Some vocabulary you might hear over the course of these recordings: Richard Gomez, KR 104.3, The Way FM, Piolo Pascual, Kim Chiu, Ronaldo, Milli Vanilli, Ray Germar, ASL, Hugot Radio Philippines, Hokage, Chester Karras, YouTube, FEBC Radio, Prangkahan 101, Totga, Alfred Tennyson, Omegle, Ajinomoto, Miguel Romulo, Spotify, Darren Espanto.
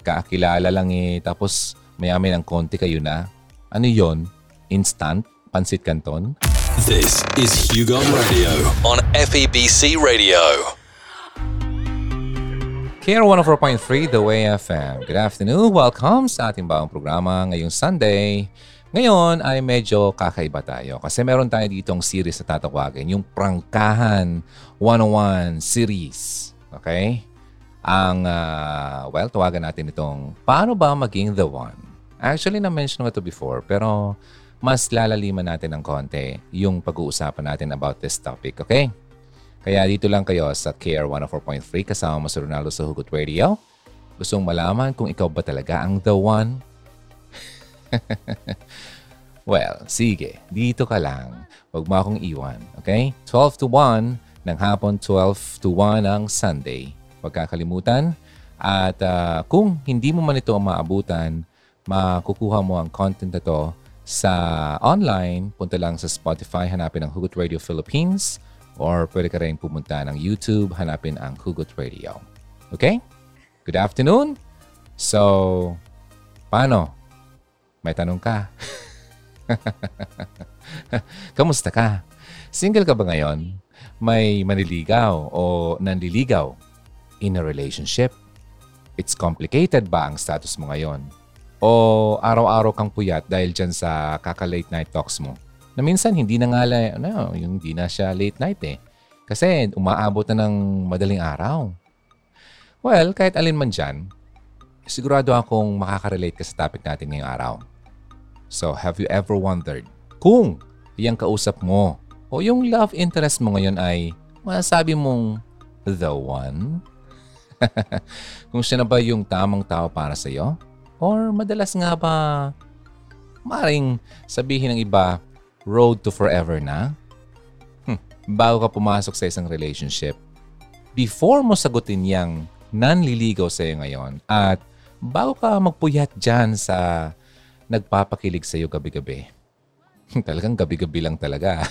Nagkakilala lang eh. Tapos mayamin ang konti kayo na. Ano yon? Instant? Pansit Canton? This is Hugot Radio on FEBC Radio. KR 104.3 The Way FM. Good afternoon. Welcome sa ating bagong programa ngayong Sunday. Ngayon ay medyo kakaiba tayo kasi meron tayo ditong series na tatawagin, yung Prangkahan 101 series. Okay? Ang, well, tawagan natin itong paano ba maging the one? Actually, na-mention ko ito before pero mas lalaliman natin ng konti yung pag-uusapan natin about this topic. Okay? Kaya dito lang kayo sa KR 104.3 kasama mo si Ronaldo sa Hugot Radio. Gustong malaman kung ikaw ba talaga ang the one? Well, sige. Dito ka lang. Huwag mo akong iwan. Okay? 12 to 1 ng hapon, 12 to 1 ng Sunday. Huwag kakalimutan. At kung hindi mo man ito maabutan, makukuha mo ang content na to sa online. Punta lang sa Spotify. Hanapin ang Hugot Radio Philippines. Or pwede ka rin pumunta ng YouTube. Hanapin ang Hugot Radio. Okay? Good afternoon. So, paano? May tanong ka. Kamusta ka? Single ka ba ngayon? May manliligaw o nanliligaw? In a relationship? It's complicated ba ang status mo ngayon? O araw-araw kang puyat dahil dyan sa kaka-late night talks mo? Na minsan hindi na nga yung hindi na siya late night eh. Kasi umaabot na ng madaling araw. Well, kahit alin man dyan, sigurado akong makaka-relate ka sa topic natin ngayong araw. So, have you ever wondered kung yung kausap mo o yung love interest mo ngayon ay masasabi mong the one? Kung siya na ba yung tamang tao para sa'yo? Or madalas nga ba maring sabihin ng iba, road to forever na? Bago ka pumasok sa isang relationship, before mo sagutin yung nanliligaw sa'yo ngayon at bago ka magpuyat dyan sa nagpapakilig sa'yo gabi-gabi. Talagang gabi-gabi lang talaga.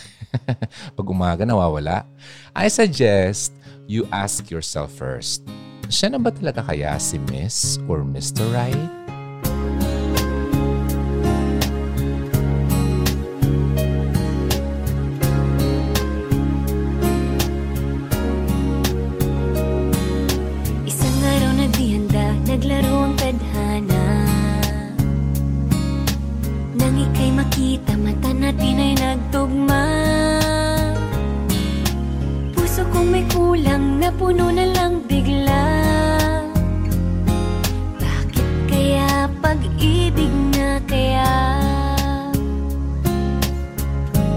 Pag umaga nawawala. I suggest you ask yourself first. Siya na ba talaga kaya si Miss or Mr. Right? Mata,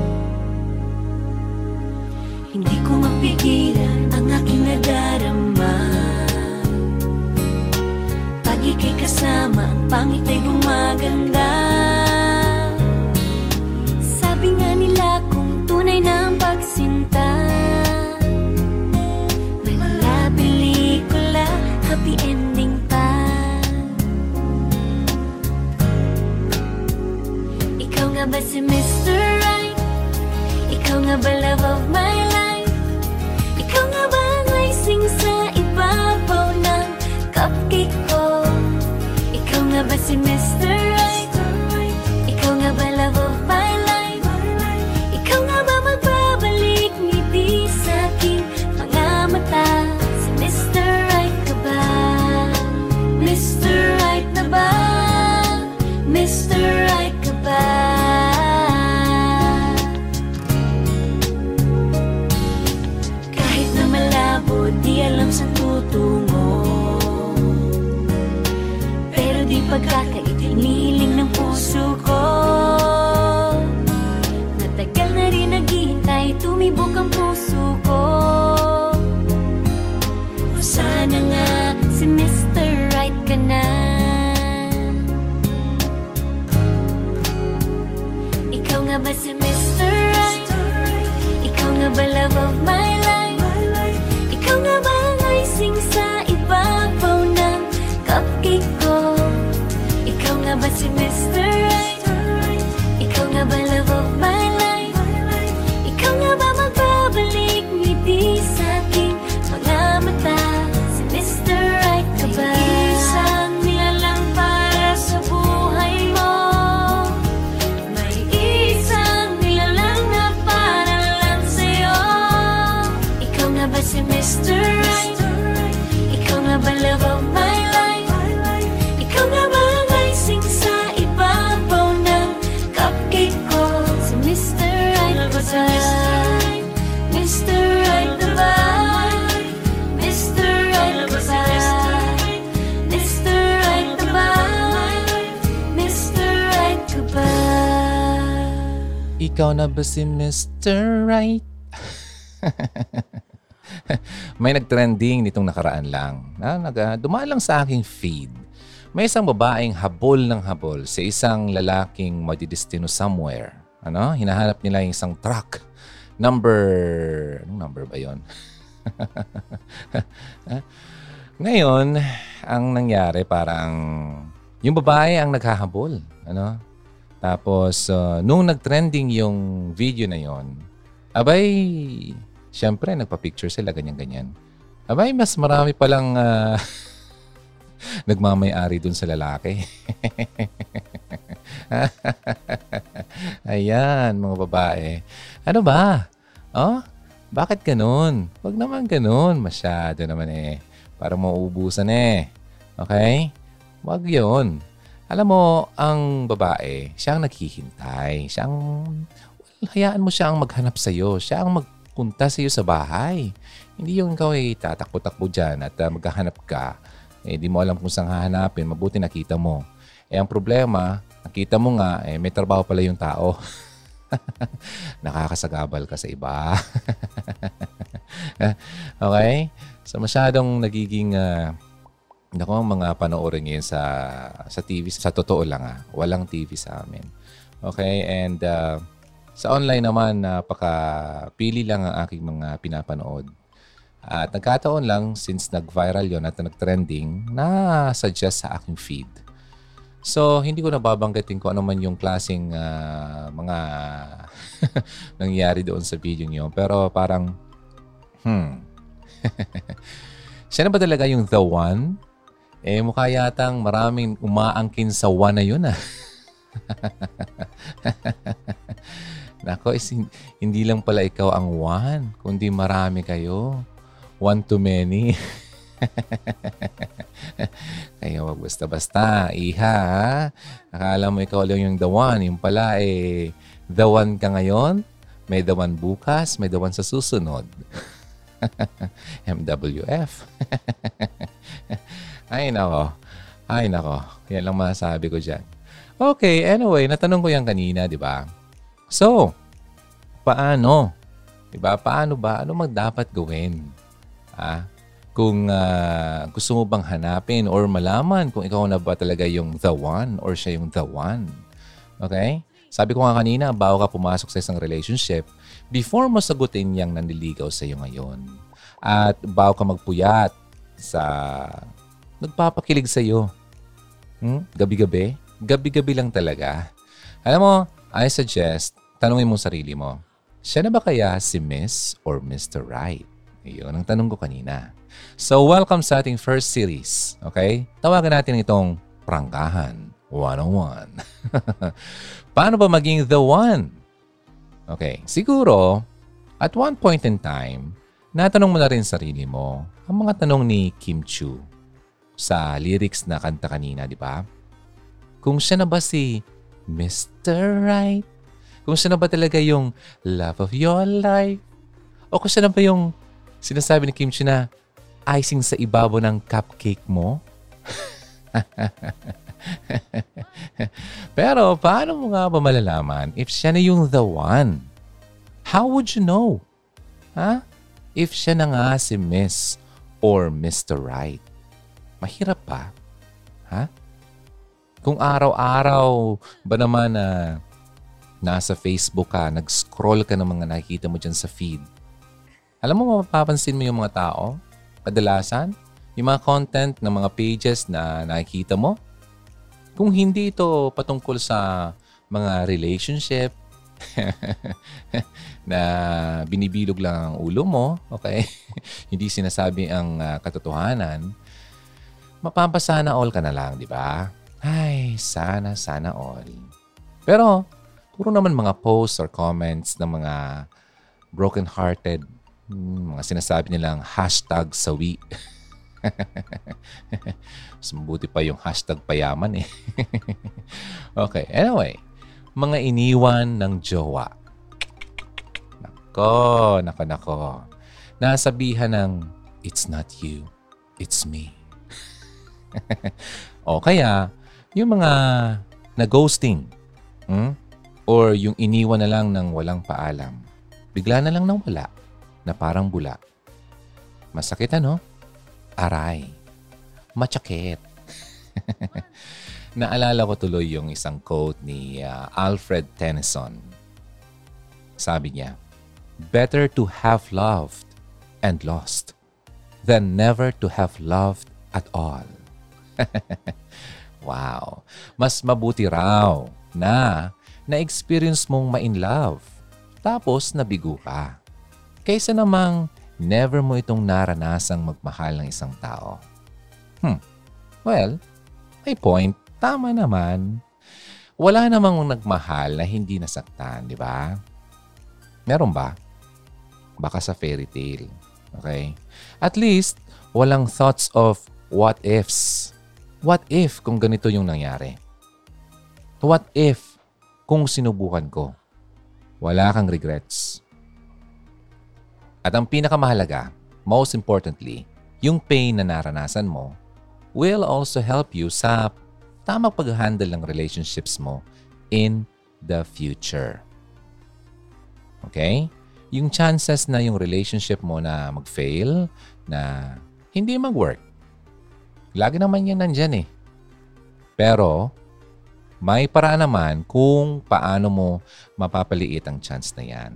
si Mr. Right ka ba? Isang Ikaw na ba si Mr. Right? May nagtrending nitong nakaraan lang. Dumaan lang sa aking feed. May isang babaeng habol ng habol sa isang lalaking madidestino somewhere. Hinahanap nila yung isang truck. Anong number ba yun? Ngayon, ang nangyari parang yung babae ang naghahabol. Tapos, nung nagtrending yung video na yon, abay, siyempre, nagpa-picture sila, ganyan-ganyan. Abay, mas marami palang nagmamayari dun sa lalaki. Ayan, mga babae. Ano ba? Bakit ganun? Huwag naman ganun. Masyado naman eh. Para mauubusan eh. Okay? Huwag yun. Alam mo, ang babae, siya ang naghihintay. Hayaan mo siya ang maghanap sa'yo. Siya ang magpunta sa'yo sa bahay. Hindi yung ikaw ay tatakbo-takbo dyan at maghahanap ka. Di mo alam kung saan hahanapin. Mabuti nakita mo. Ang problema, nakita mo nga, may trabaho pala yung tao. Nakakasagabal ka sa iba. Okay? So masyadong nagiging mga panoorin ngayon sa TV. Sa totoo lang walang TV sa amin. Okay? And sa online naman, napakapili lang ang aking mga pinapanood. At nagkataon lang, since nag-viral yon at nag-trending, na-suggest sa aking feed. So, hindi ko nababanggitin kung ano man yung klaseng mga nangyari doon sa video niyo. Pero parang, siya na ba talaga yung the one? Eh, mukha yatang maraming umaangkin sa one na yun. Nako, hindi lang pala ikaw ang one, kundi marami kayo. One too many. Kaya wag basta-basta, iha. Akala mo ikaw lang yung the one. Yung pala eh, the one ka ngayon. May the one bukas, may the one sa susunod. MWF. Ay nako. Yan lang masasabi ko dyan. Okay, anyway, natanong ko yan kanina, di ba? So, paano? Diba? Paano ba? Ano magdapat gawin? Kung gusto mo bang hanapin or malaman kung ikaw na ba talaga yung the one or siya yung the one. Okay? Sabi ko nga kanina, bago ka pumasok sa isang relationship, before mo sagutin yung nanliligaw sa'yo ngayon at bago ka magpuyat sa nagpapakilig sa'yo, gabi-gabi, gabi-gabi lang talaga. Alam mo, I suggest, tanungin mo sarili mo, siya na ba kaya si Miss or Mr. Right? Iyon ang tanong ko kanina. So, welcome sa ating first series. Okay? Tawagan natin itong Prangkahan 101. Paano ba maging the one? Okay. Siguro, at one point in time, natanong mo na rin sarili mo ang mga tanong ni Kim Chiu sa lyrics na kanta kanina, di ba? Kung siya na ba si Mr. Right? Kung siya na ba talaga yung love of your life? O kung siya na ba yung sinasabi ni Kim Chiu na icing sa ibabaw ng cupcake mo? Pero paano mo nga ba malalaman if siya na yung the one? How would you know? If siya na nga si Miss or Mr. Right? Mahirap pa? Kung araw-araw ba naman na nasa Facebook ka, nag-scroll ka ng mga nakikita mo dyan sa feed, alam mo, mapapansin mo yung mga tao, kadalasan, yung mga content ng mga pages na nakikita mo. Kung hindi ito patungkol sa mga relationship na binibilog lang ang ulo mo, okay? Hindi sinasabi ang katotohanan, mapapasana all ka na lang, di ba? Ay, sana all. Pero, puro naman mga posts or comments ng mga broken-hearted, mga sinasabi nilang hashtag sawi. Mas mabuti pa yung hashtag payaman eh. Okay, anyway. Mga iniwan ng jowa. Nako. Nasabihan ng, it's not you, it's me. O kaya, yung mga na-ghosting. Or yung iniwan na lang ng walang paalam. Bigla na lang nang wala, na parang bula. Masakit ano? Aray. Machakit. Naalala ko tuloy yung isang quote ni Alfred Tennyson. Sabi niya, "Better to have loved and lost than never to have loved at all." Wow. Mas mabuti raw na na-experience mong ma-in love tapos nabigo ka kaysa namang never mo itong naranasang magmahal ng isang tao. Well, may point. Tama naman. Wala namang nagmahal na hindi nasaktan, di ba? Meron ba? Baka sa fairy tale. Okay? At least, walang thoughts of what ifs. What if kung ganito yung nangyari? What if kung sinubukan ko? Wala kang regrets. At ang pinakamahalaga, most importantly, yung pain na naranasan mo will also help you sa tamang pag-handle ng relationships mo in the future. Okay? Yung chances na yung relationship mo na mag-fail, na hindi mag-work, lagi naman yan nandyan eh. Pero, may paraan naman kung paano mo mapapaliit ang chance na yan.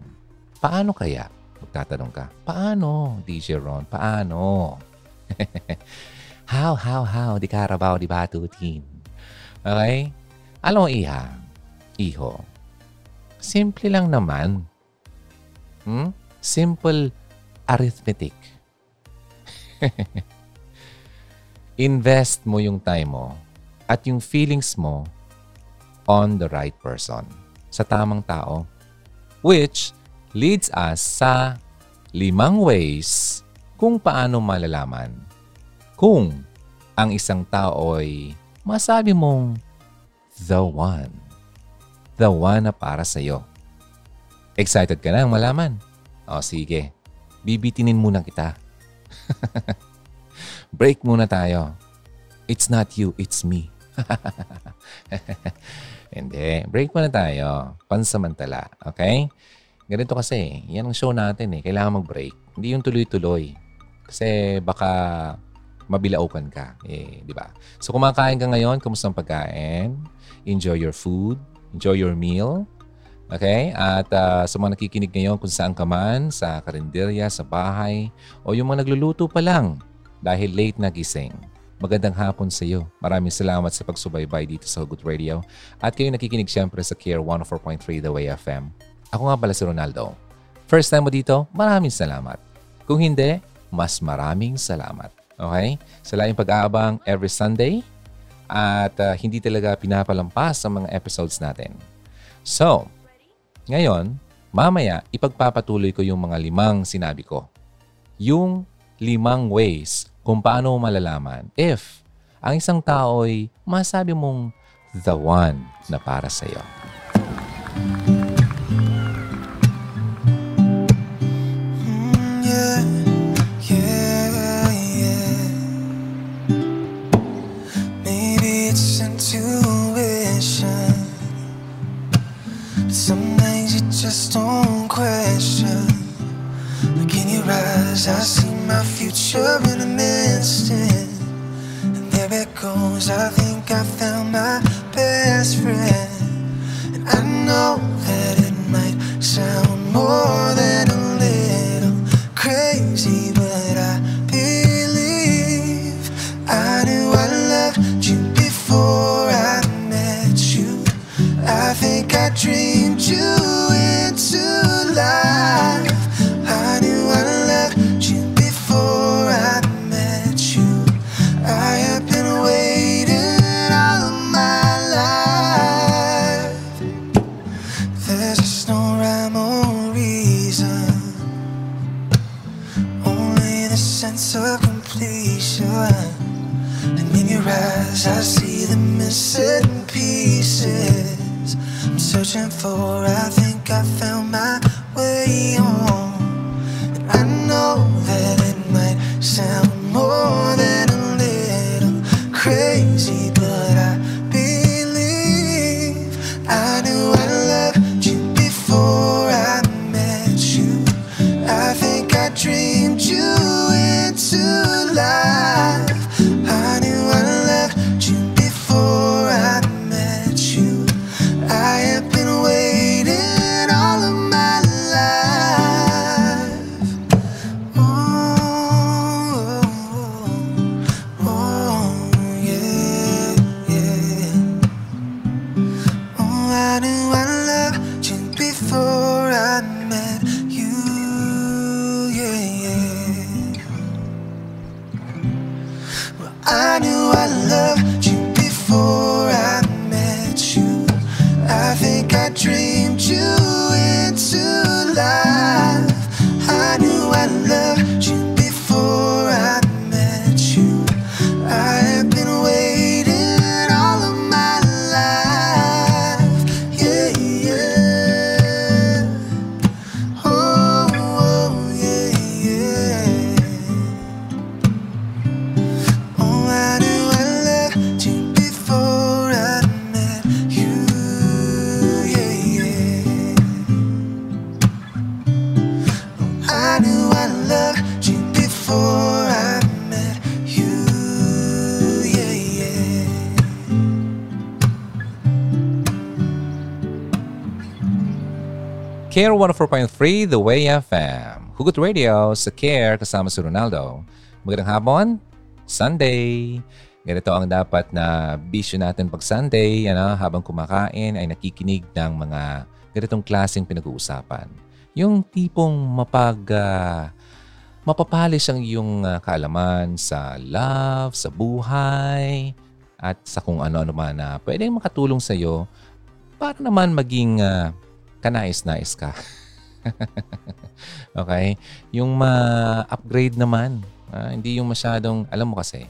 Paano kaya? Magtatanong ka, paano, DJ Ron? Paano? How? Di karabaw, di batutin. Okay? Alam mo, iho, simple lang naman. Simple arithmetic. Invest mo yung time mo at yung feelings mo on the right person, sa tamang tao. Which leads us sa 5 ways kung paano malalaman kung ang isang tao ay masabi mong the one na para sa'yo. Excited ka na ang malaman? O sige, bibitinin muna kita. Break muna tayo. It's not you, it's me. Hindi, break muna tayo. Pansamantala, okay? Ganito kasi, yan ang show natin eh. Kailangan mag-break. Hindi yung tuloy-tuloy. Kasi baka mabilaukan ka, eh, di ba? So, kumakain ka ngayon, kumusta ang pagkain? Enjoy your food. Enjoy your meal. Okay? At sa mga nakikinig ngayon, kung saan ka man, sa karinderya, sa bahay, o yung mga nagluluto pa lang dahil late na gising. Magandang hapon sa iyo. Maraming salamat sa pagsubaybay dito sa Hugot Radio. At kayo nakikinig siyempre sa KR 104.3 The Way FM. Ako nga pala si Ronaldo. First time mo dito, maraming salamat. Kung hindi, mas maraming salamat. Okay? Sa laing pag-aabang every Sunday at hindi talaga pinapalampas ang mga episodes natin. So, ngayon, mamaya ipagpapatuloy ko yung mga 5 sinabi ko. Yung 5 ways kung paano malalaman if ang isang tao ay masabi mong the one na para sa'yo. Just don't question. Look in your eyes, I see my future in an instant. And there it goes, I think I found my best friend. And I know that it might sound more than a little crazy, but I believe I knew I loved you before I met you. I think I dreamed you to life. I knew I loved you before I met you. I have been waiting all of my life. There's just no rhyme or reason, only the sense of completion. And in your eyes I see the missing pieces I'm searching for. I think I found my way home, and I know that it might sound more than a little crazy, but I believe I knew I loved KR 104.3, The Way FM. Hugot Radio sa KR kasama si Ronaldo. Magandang hapon, Sunday. Ganito ang dapat na bisyo natin pag Sunday, habang kumakain ay nakikinig ng mga ganitong klaseng pinag-uusapan. Yung tipong mapapalis ang iyong kaalaman sa love, sa buhay, at sa kung ano-ano man na pwedeng makatulong sa iyo para naman maging... kanais-nais ka. Okay? Yung ma-upgrade naman. Hindi yung masyadong, alam mo kasi,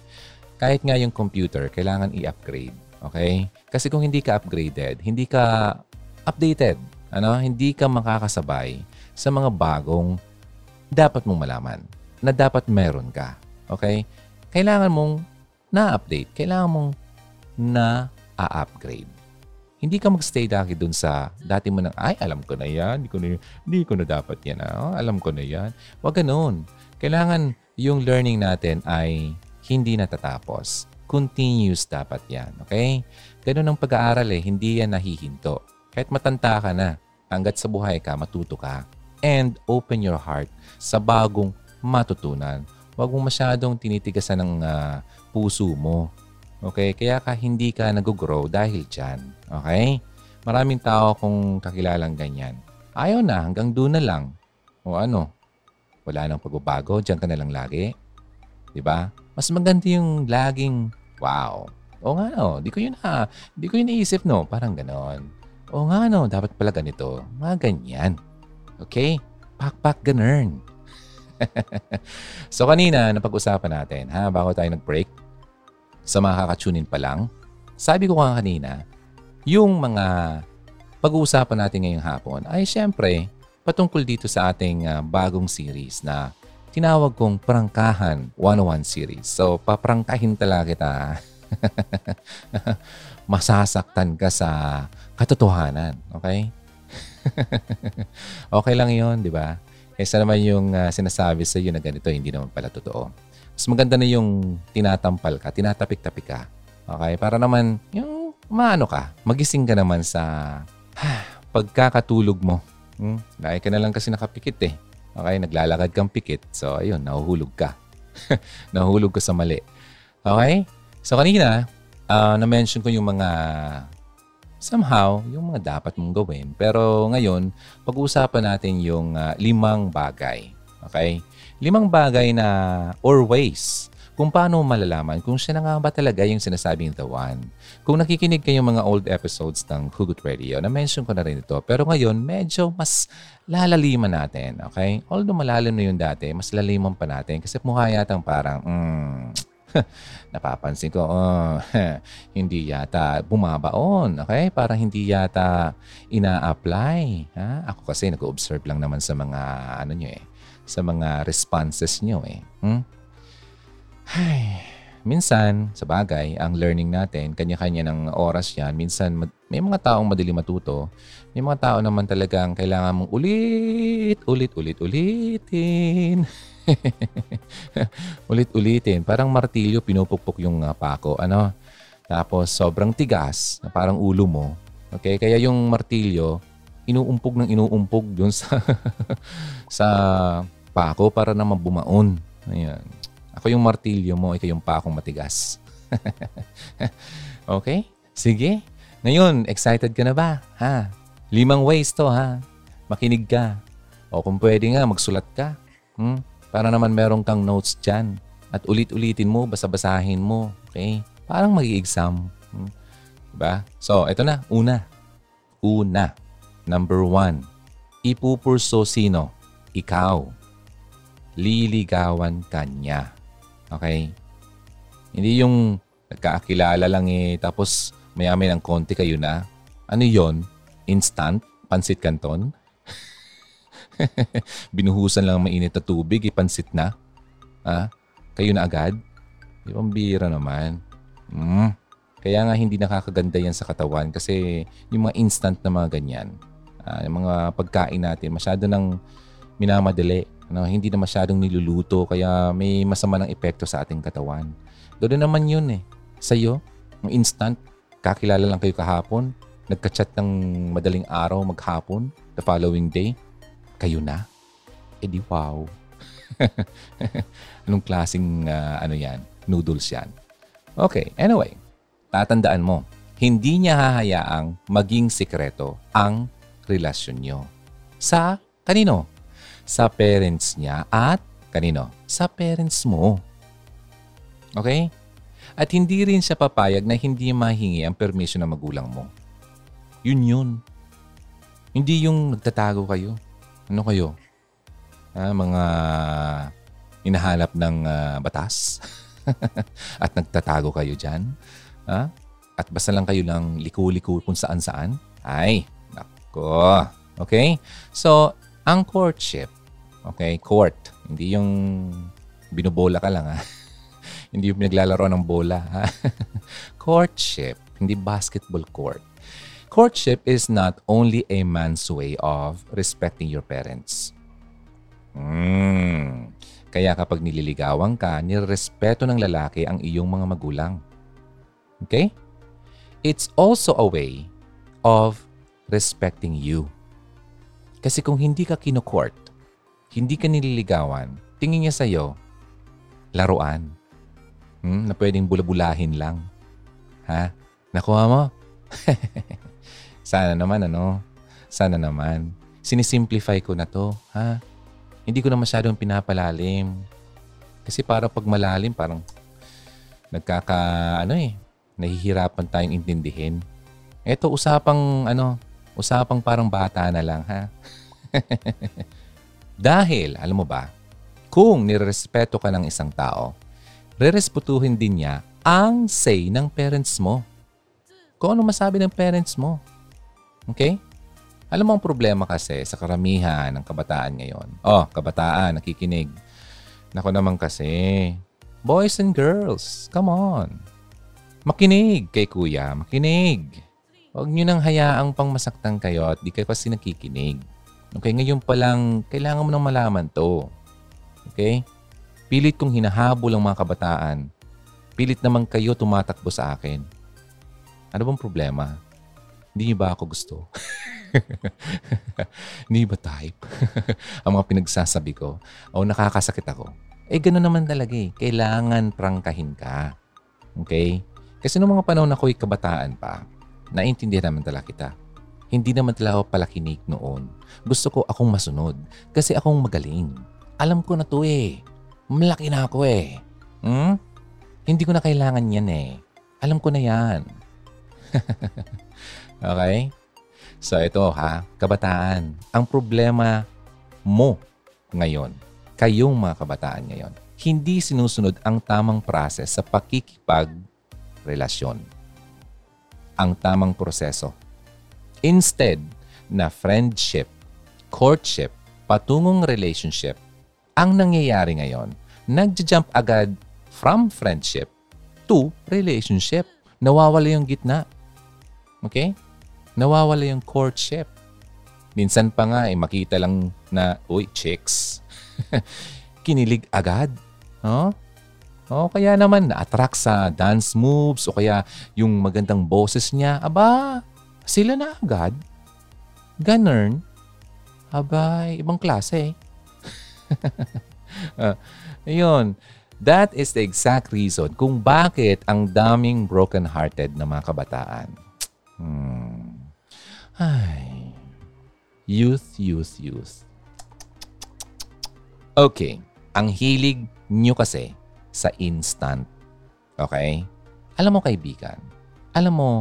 kahit nga yung computer, kailangan i-upgrade. Okay? Kasi kung hindi ka upgraded, hindi ka updated, hindi ka makakasabay sa mga bagong dapat mong malaman na dapat meron ka. Okay? Kailangan mong na-update. Kailangan mong na-upgrade. Hindi ka magstay lagi doon sa dati mo nang, ay, alam ko na yan. Hindi ko na dapat yan. Alam ko na yan. Huwag ganun. Kailangan yung learning natin ay hindi natatapos. Continuous dapat yan. Okay? Ganun ang pag-aaral eh. Hindi yan nahihinto. Kahit matanda ka na, hanggat sa buhay ka, matuto ka. And open your heart sa bagong matutunan. Huwag mong masyadong tinitigasan ng puso mo. Okay? Kaya hindi ka nag-grow dahil dyan. Okay? Maraming tao kung kakilalang ganyan. Ayaw na, hanggang doon na lang. O ano? Wala nang pagbabago, dyan ka na lang lagi. Diba? Mas maganda yung laging, wow. O nga no, di ko yun naisip no. Parang ganon. O nga no, dapat pala ganito. Mga ganyan. Okay? Pak-pak ganern. So kanina, napag-usapan natin, bago tayo nag-break, sa mga kakatunin pa lang, sabi ko nga kanina, yung mga pag-uusapan natin ngayong hapon ay syempre patungkol dito sa ating bagong series na tinawag kong Prangkahan 101 series. So, paprangkahin talaga kita. Masasaktan ka sa katotohanan. Okay? Okay lang yun, di ba? Kaysa naman yung sinasabi sa iyo na ganito, hindi naman pala totoo. Mas maganda na yung tinatampal ka, tinatapik-tapik ka. Okay? Para naman, yung maano ka, magising ka naman sa pagkakatulog mo. Lagi ka na lang kasi nakapikit eh. Okay? Naglalakad kang pikit. So, ayun, nahuhulog ka. Nahuhulog ka sa mali. Okay? So, kanina, na-mention ko yung mga, somehow, yung mga dapat mong gawin. Pero ngayon, pag-uusapan natin yung 5 bagay. Okay? 5 bagay na or ways kung paano malalaman kung siya na nga ba talaga yung sinasabing the one. Kung nakikinig kayo mga old episodes ng Hugot Radio, na-mention ko na rin ito. Pero ngayon, medyo mas lalaliman natin. Okay? Although malalim na yun dati, mas laliman pa natin kasi mukha yatang parang, napapansin ko, hindi yata bumabaon. Okay? Parang hindi yata ina-apply. Ako kasi nag-observe lang naman sa mga ano nyo eh. Sa mga responses nyo eh. Ay, minsan, sa bagay, ang learning natin, kanya-kanya ng oras yan. Minsan, may mga taong madali matuto. May mga tao naman talagang kailangan mong ulitin. Ulitin. Parang martilyo, pinupukpok yung pako. Tapos, sobrang tigas na parang ulo mo. Okay? Kaya yung martilyo, inuumpog doon sa sa pako para naman bumaon. Ayan. Ako yung martilyo mo, ikaw yung pakong matigas. Okay? Sige. Ngayon, excited ka na ba? 5 ways to ha. Makinig ka. O kung pwede nga, magsulat ka. Para naman meron kang notes dyan. At ulit-ulitin mo, basa-basahin mo. Okay? Parang mag-i-exam. Diba? So, ito na. Una. Number 1, ipupurso sino? Ikaw. Liligawan ka niya. Okay? Hindi yung nagkakilala lang eh, tapos mayamin ang konti kayo na. Ano yon? Instant? Pansit kanton? Binuhusan lang mainit na tubig, ipansit na? Kayo na agad? Di bang bira naman? Kaya nga hindi nakakaganda yan sa katawan kasi yung mga instant na mga ganyan. Yung mga pagkain natin, masyado nang minamadali. Hindi na masyadong niluluto, kaya may masama ng epekto sa ating katawan. Ganoon naman yun eh. Sa'yo, yung instant, kakilala lang kayo kahapon, nagka-chat ng madaling araw, maghapon, the following day, kayo na? Eh di wow. Anong klaseng ano yan? Noodles yan. Okay, anyway. Tatandaan mo, hindi niya hahayaang maging sikreto ang relasyon niyo. Sa kanino? Sa parents niya at kanino? Sa parents mo. Okay? At hindi rin siya papayag na hindi mahingi ang permission ng magulang mo. Yun yun. Hindi yung nagtatago kayo. Ano kayo? Mga inahalap ng batas. At nagtatago kayo dyan. At basta lang kayo lang liku-liku kung saan-saan. Ay, nako. Okay? So, ang courtship. Okay? Court. Hindi yung binubola ka lang, ha? Hindi yung pinaglalaro ng bola. Ha? Courtship, hindi basketball court. Courtship is not only a man's way of respecting your parents. Kaya kapag nililigawan ka, nirespeto ng lalaki ang iyong mga magulang. Okay? It's also a way of respecting you. Kasi kung hindi ka kino-court, hindi ka nililigawan, tingin niya sa'yo, laruan. Na pwedeng bulabulahin lang. Ha? Nakuha mo? Sana naman, ano? Sana naman. Sinisimplify ko na to, ha? Hindi ko na masyadong pinapalalim. Kasi para pag malalim, parang nahihirapan tayong intindihin. Ito, usapang parang bata na lang, ha? Dahil, alam mo ba, kung nirerespeto ka ng isang tao, rerespetuhin din niya ang say ng parents mo. Kung ano masabi ng parents mo. Okay? Alam mo ang problema kasi sa karamihan ng kabataan ngayon. Oh, kabataan, nakikinig. Nako naman kasi. Boys and girls, come on. Makinig kay kuya, makinig. Huwag nyo nang hayaang pang masaktan kayo at di kayo kasi nakikinig. Okay, ngayon pa lang, kailangan mo nang malaman to. Okay? Pilit kong hinahabol ang mga kabataan. Pilit naman kayo tumatakbo sa akin. Ano bang problema? Hindi niyo ba ako gusto? Hindi ba type? Ang mga pinagsasabi ko. O nakakasakit ako. Eh, gano'n naman talaga eh. Kailangan prangkahin ka. Okay? Kasi noong mga panahon ako'y kabataan pa, naintindihan naman talaga kita. Hindi naman talaga ako palakinig noon. Gusto ko akong masunod. Kasi akong magaling. Alam ko na to eh. Malaki na ako eh. Hindi ko na kailangan yan eh. Alam ko na yan. Okay? So ito ha, kabataan. Ang problema mo ngayon, kayong mga kabataan ngayon, hindi sinusunod ang tamang process sa pakikipagrelasyon. Ang tamang proseso. Instead na friendship, courtship, patungong relationship, ang nangyayari ngayon, nagja-jump agad from friendship to relationship. Nawawala yung gitna. Okay? Nawawala yung courtship. Minsan pa nga, makita lang na, uy, chicks. Kinilig agad. Huh? O kaya naman, na-attract sa dance moves o kaya yung magandang boses niya. Aba, sila na agad. Ganun. Aba, ibang klase eh. Ayun. That is the exact reason kung bakit ang daming broken-hearted na mga kabataan. Ay. Youth. Okay. Ang hilig nyo kasi sa instant. Okay? Alam mo, kaibigan. Alam mo,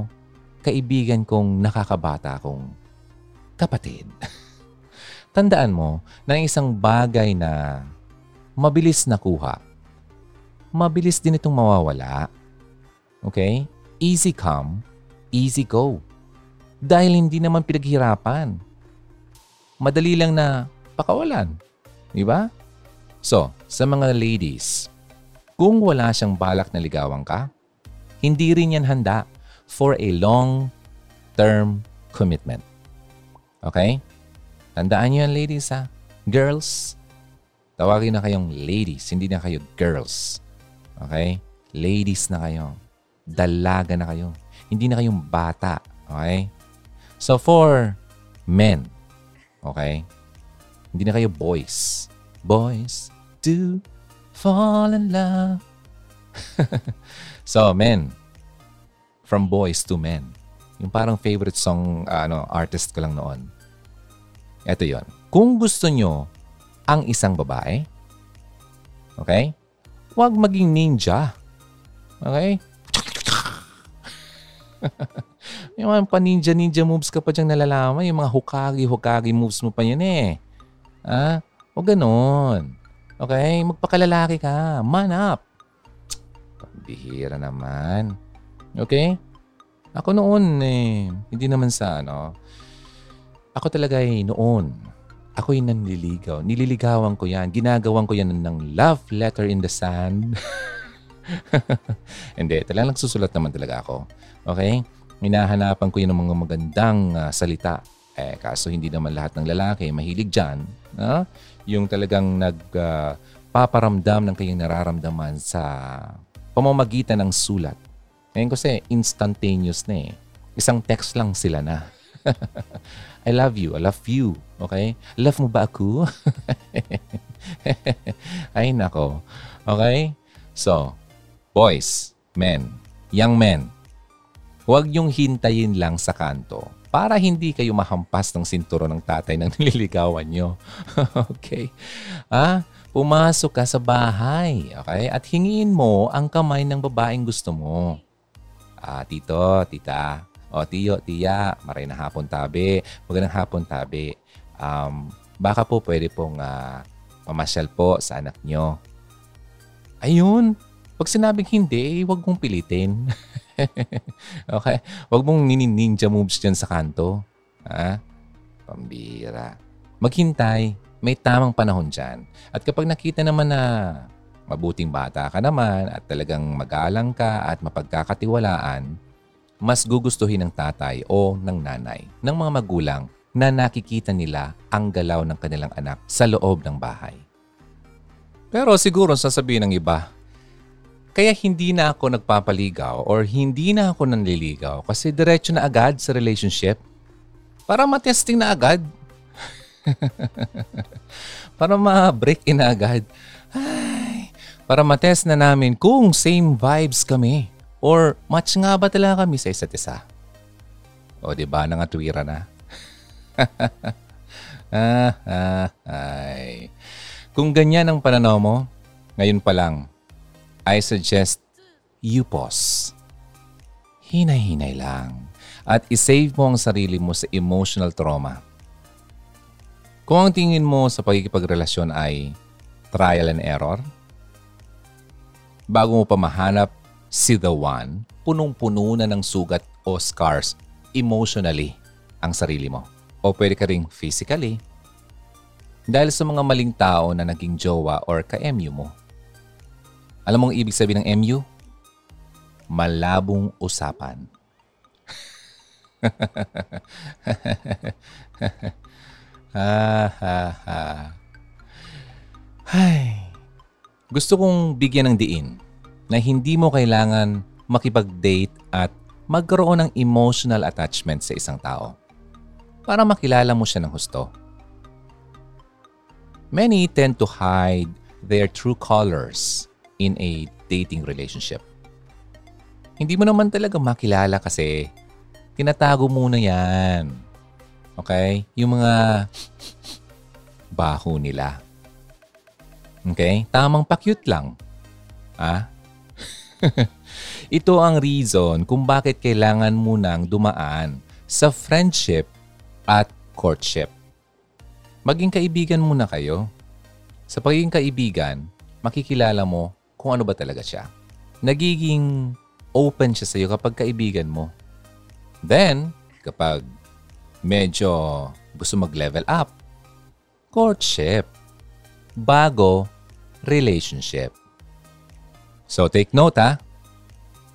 kaibigan kong nakakabata kong kapatid. Tandaan mo na isang bagay na mabilis nakuha, mabilis din itong mawawala. Okay? Easy come, easy go. Dahil hindi naman pinaghirapan. Madali lang na pakawalan. Diba? So, sa mga ladies, kung wala siyang balak na ligawan ka, hindi rin yan handa for a long-term commitment. Okay? Tandaan nyo yan, ladies, ha? Girls. Tawagin na kayong ladies. Hindi na kayo girls. Okay? Ladies na kayo. Dalaga na kayo. Hindi na kayong bata. Okay? So for men, okay? Hindi na kayo boys. Boys do fall in love. So men, from boys to men. Yung parang favorite song artist ko lang noon. Ito yon. Kung gusto nyo ang isang babae, okay? Huwag maging ninja. Okay? Yung mga pa-ninja-ninja moves ka pa dyang nalalaman. Yung mga hokage-hokage moves mo pa yun eh. Ah? Huwag ganon. Okay? Magpakalalaki ka. Man up. Bihira naman. Okay? Ako noon eh. Hindi naman sa ano. Ako talaga eh, noon, ako'y nanliligaw. Nililigawan ko yan. Ginagawan ko yan ng love letter in the sand. Hindi, talagang nagsusulat naman talaga ako. Okay? Hinahanapan ko yun ng mga magandang salita. Eh, kaso hindi naman lahat ng lalaki mahilig dyan. Yung talagang nagpaparamdam ng kayong nararamdaman sa pamamagitan ng sulat. Ngayon kasi instantaneous na eh. Isang text lang sila na. I love you. I love you. Okay? Love mo ba ako? Ay, nako. Okay? So, boys, men, young men, huwag yung hintayin lang sa kanto para hindi kayo mahampas ng sinturo ng tatay ng nililigawan nyo. Okay? Pumasok ka sa bahay. Okay? At hingiin mo ang kamay ng babaeng gusto mo. Tito, tita, o tiyo, tiya, maray na hapon tabi. Magandang hapon tabi. Baka po pwede pong mamasyal po sa anak nyo. Ayun. Pag sinabing hindi, huwag mong pilitin. Okay? Huwag mong ninja moves dyan sa kanto. Ha? Pambira. Maghintay. May tamang panahon dyan. At kapag nakita naman na mabuting bata ka naman at talagang magalang ka at mapagkakatiwalaan, mas gugustuhin ng tatay o ng nanay, ng mga magulang na nakikita nila ang galaw ng kanilang anak sa loob ng bahay. Pero siguro sasabihin ng iba, kaya hindi na ako nagpapaligaw or hindi na ako nanliligaw kasi diretso na agad sa relationship para matesting na agad. Para ma-break in na agad. Ay, para matest na namin kung same vibes kami. Or match nga ba talaga kami sa isa't isa? O diba, nangatwira na? Ay. Kung ganyan ang pananaw mo, ngayon pa lang, I suggest you pause. Hinay-hinay lang. At isave mo ang sarili mo sa emotional trauma. Kung ang tingin mo sa pagkikipagrelasyon ay trial and error, bago mo pa mahanap si the one, punong-puno na ng sugat o scars emotionally ang sarili mo. O pwede ka rin physically. Dahil sa mga maling tao na naging jowa or ka-MU mo. Alam mo ang ibig sabihin ng MU? Malabong usapan. Ay, gusto kong bigyan ng diin na hindi mo kailangan makipag-date at magkaroon ng emotional attachment sa isang tao para makilala mo siya ng husto. Many tend to hide their true colors in a dating relationship. Hindi mo naman talaga makilala kasi tinatago muna yan. Okay? Yung mga baho nila. Okay? Tamang pa-cute lang. Ito ang reason kung bakit kailangan mo nang dumaan sa friendship at courtship. Maging kaibigan muna kayo. Sa pagiging kaibigan, makikilala mo kung ano ba talaga siya. Nagiging open siya sa'yo kapag kaibigan mo. Then, kapag medyo gusto mag-level up, courtship. Bago, relationship. So, take note, ha?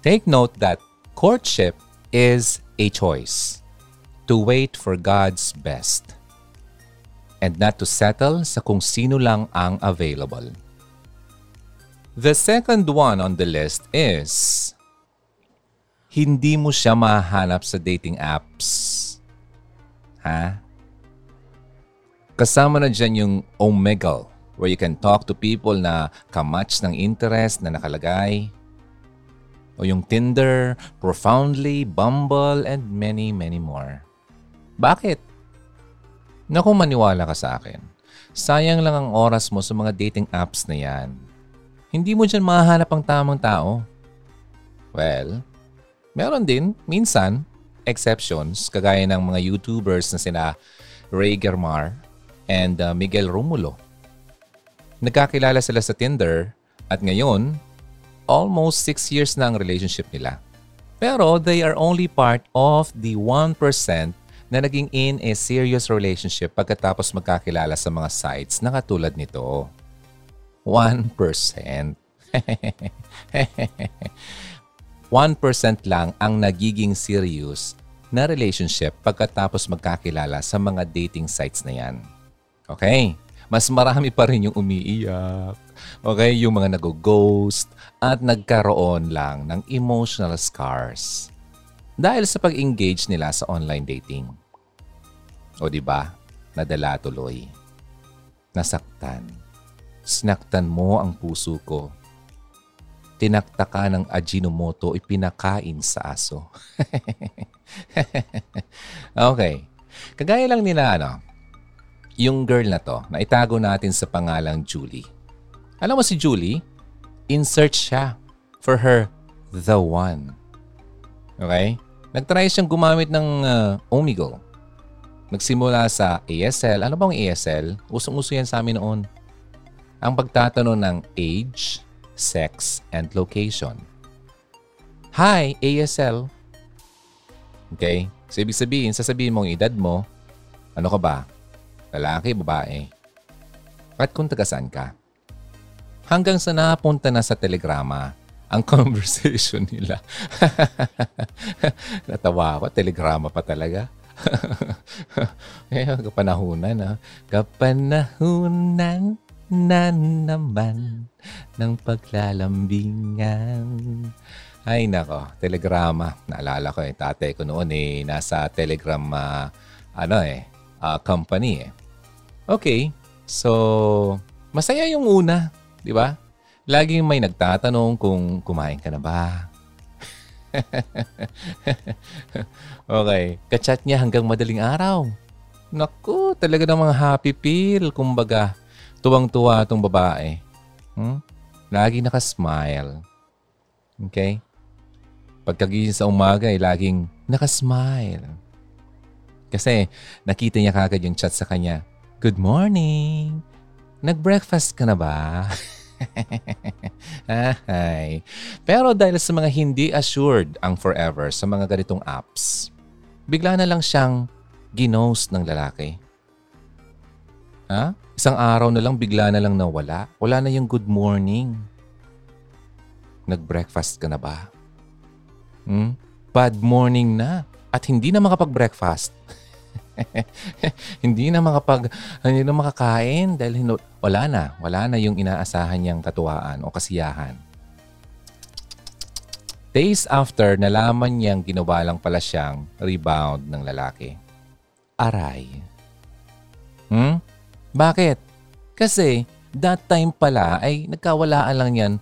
Take note that courtship is a choice to wait for God's best and not to settle sa kung sino lang ang available. The second one on the list is hindi mo siya mahanap sa dating apps Ha? Kasama na dyan yung Omegle, where you can talk to people na kamatch ng interest na nakalagay. O yung Tinder, Profoundly, Bumble, and many, many more. Bakit? Naku, maniwala ka sa akin. Sayang lang ang oras mo sa mga dating apps na yan. Hindi mo dyan mahanap ang tamang tao. Well, meron din, minsan, exceptions, kagaya ng mga YouTubers na sina Ray Germar and Miguel Romulo. Nagkakilala sila sa Tinder at ngayon, almost 6 years na ang relationship nila. Pero they are only part of the 1% na naging in a serious relationship pagkatapos magkakilala sa mga sites na katulad nito. 1%. 1% lang ang nagiging serious na relationship pagkatapos magkakilala sa mga dating sites na yan. Okay? Mas marami pa rin yung umiiyak. Okay? Yung mga nag-ghost at nagkaroon lang ng emotional scars dahil sa pag-engage nila sa online dating. O diba? Nadala tuloy. Nasaktan. Sinaktan mo ang puso ko. Tinakta ka ng Ajinomoto, ipinakain sa aso. Okay. Kagaya lang nila, yung girl na to, na itago natin sa pangalang Julie. Alam mo si Julie, in search siya for her the one. Okay? Nagtry siyang gumamit ng Omegle. Nagsimula sa ASL. Ano bang ASL? Usong-uso yan sa amin noon. Ang pagtatanong ng age, sex, and location. Hi, ASL. Okay? So, ibig sabihin, sasabihin mong edad mo, ano ka ba? Lalaki, babae? At kung taga saan ka? Hanggang sa napunta na sa telegrama ang conversation nila. Natawa ako. Telegrama pa talaga. Kapanahunan, ha? Kapanahunan na naman ng paglalambingan. Ay nako, telegrama. Naalala ko tatay ko noon nasa telegram company . Okay, so masaya yung una, di ba? Laging may nagtatanong kung kumain ka na ba. Okay, kachat niya hanggang madaling araw. Naku, talaga namang happy pill, kumbaga. Tuwang-tuwa itong babae. Lagi nakasmile. Okay? Pagkagising sa umaga, laging nakasmile. Kasi nakita niya kagad yung chat sa kanya. Good morning! Nag-breakfast ka na ba? Ay. Pero dahil sa mga hindi assured ang forever sa mga ganitong apps, bigla na lang siyang ginost ng lalaki. Ha? Isang araw na lang, bigla na lang nawala. Wala na yung good morning. Nag-breakfast ka na ba? Bad morning na. At hindi na makapag-breakfast. Hindi na makakain dahil wala na. Wala na yung inaasahan niyang katuwaan o kasiyahan. Days after, nalaman niyang ginawa lang pala siyang rebound ng lalaki. Aray. Bakit? Kasi that time pala ay nagkawalaan lang yan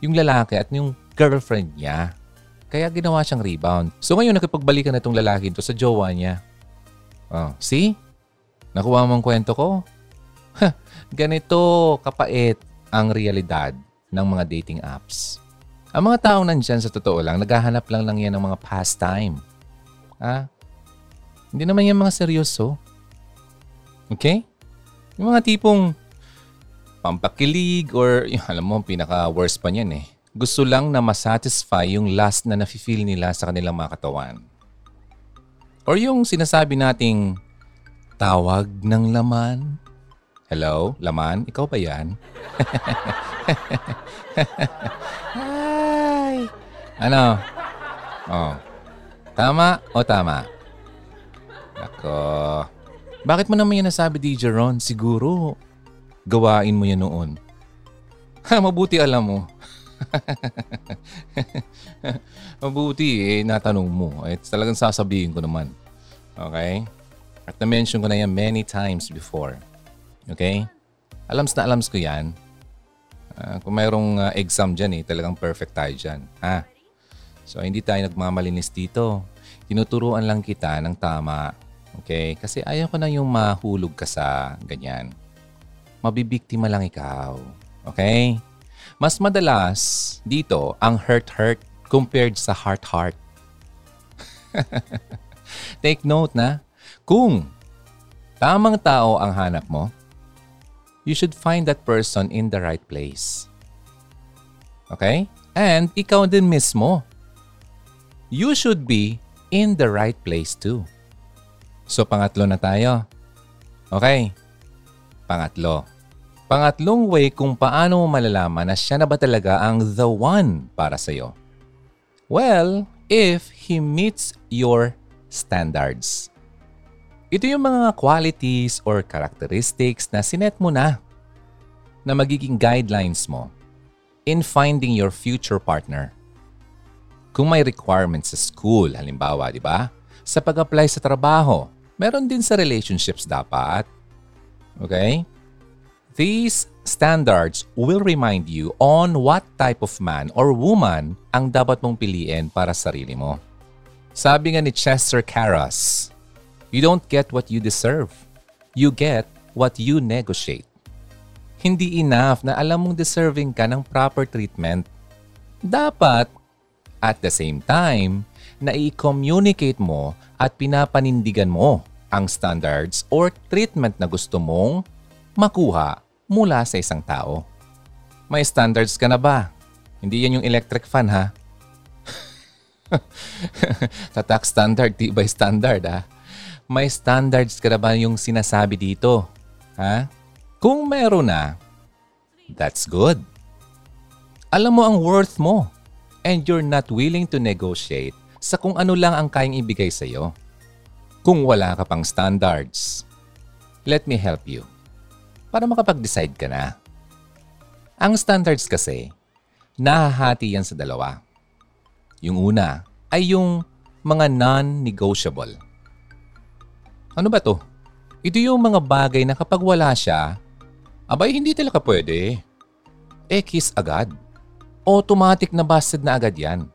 yung lalaki at yung girlfriend niya. Kaya ginawa siyang rebound. So ngayon nakipagbalikan na itong lalaki ito sa jowa niya. Oh, see? Nakuha mong kwento ko? Ganito kapait ang realidad ng mga dating apps. Ang mga tao nandyan sa totoo lang, naghahanap lang yan ng mga pastime. Ha? Hindi naman yan mga seryoso. Okay? Yung mga tipong pampakilig or alam mo, pinaka-worst pa niyan . Gusto lang na masatisfy yung lust na nafe-feel nila sa kanilang mga katawan. Or yung sinasabi nating tawag ng laman. Hello, laman? Ikaw ba yan? Hi! Oh. Tama o tama? Ako. Bakit mo naman yan nasabi, DJ Ron? Siguro, gawain mo yan noon. Mabuti alam mo. Mabuti, natanong mo. Talagang sasabihin ko naman. Okay? At na-mention ko na yan many times before. Okay? Alams na alams ko yan. Kung mayroong exam dyan eh, talagang perfect tayo dyan. Ha? So, hindi tayo nagmamalinis dito. Tinuturuan lang kita ng tama. Okay? Kasi ayaw ko na yung mahulog ka sa ganyan. Mabibiktima lang ikaw. Okay? Mas madalas dito ang hurt-hurt compared sa heart-heart. Take note na. Kung tamang tao ang hanap mo, you should find that person in the right place. Okay? And ikaw din mismo, you should be in the right place too. So, pangatlo na tayo. Okay? Pangatlo. Pangatlong way kung paano mo malalaman na siya na ba talaga ang the one para sa'yo. Well, if he meets your standards. Ito yung mga qualities or characteristics na sinet mo na magiging guidelines mo in finding your future partner. Kung may requirements sa school, halimbawa, di ba? Sa pag-apply sa trabaho, meron din sa relationships dapat. Okay? These standards will remind you on what type of man or woman ang dapat mong piliin para sa sarili mo. Sabi nga ni Chester Karras, you don't get what you deserve. You get what you negotiate. Hindi enough na alam mong deserving ka ng proper treatment. Dapat, at the same time, na i-communicate mo at pinapanindigan mo ang standards or treatment na gusto mong makuha mula sa isang tao. May standards ka na ba? Hindi yan yung electric fan, ha? Tatak standard, tibay standard, ha? May standards ka na ba yung sinasabi dito? Ha? Kung meron na, that's good. Alam mo ang worth mo and you're not willing to negotiate sa kung ano lang ang kayang ibigay sa'yo. Kung wala ka pang standards, let me help you para makapag-decide ka na. Ang standards kasi, nahahati yan sa dalawa. Yung una ay yung mga non-negotiable. Ano ba to? Ito yung mga bagay na kapag wala siya, abay hindi talaga pwede. Eh, kiss agad. Automatic na busted na agad yan.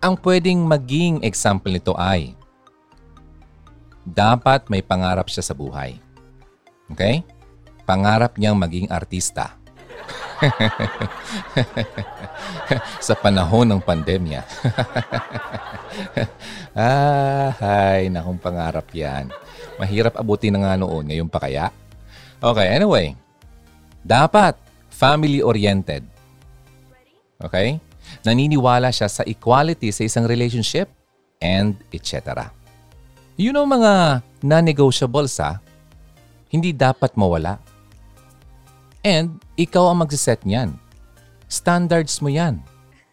Ang pwedeng maging example nito ay dapat may pangarap siya sa buhay. Okay? Pangarap niyang maging artista. Sa panahon ng pandemya. Ay, nakong pangarap yan. Mahirap abutin na nga noon. Ngayon pa kaya? Okay, anyway. Dapat family-oriented. Okay? Naniniwala siya sa equality sa isang relationship and etc. Yun ang mga non-negotiables, ha? Hindi dapat mawala. And ikaw ang magsiset niyan. Standards mo yan.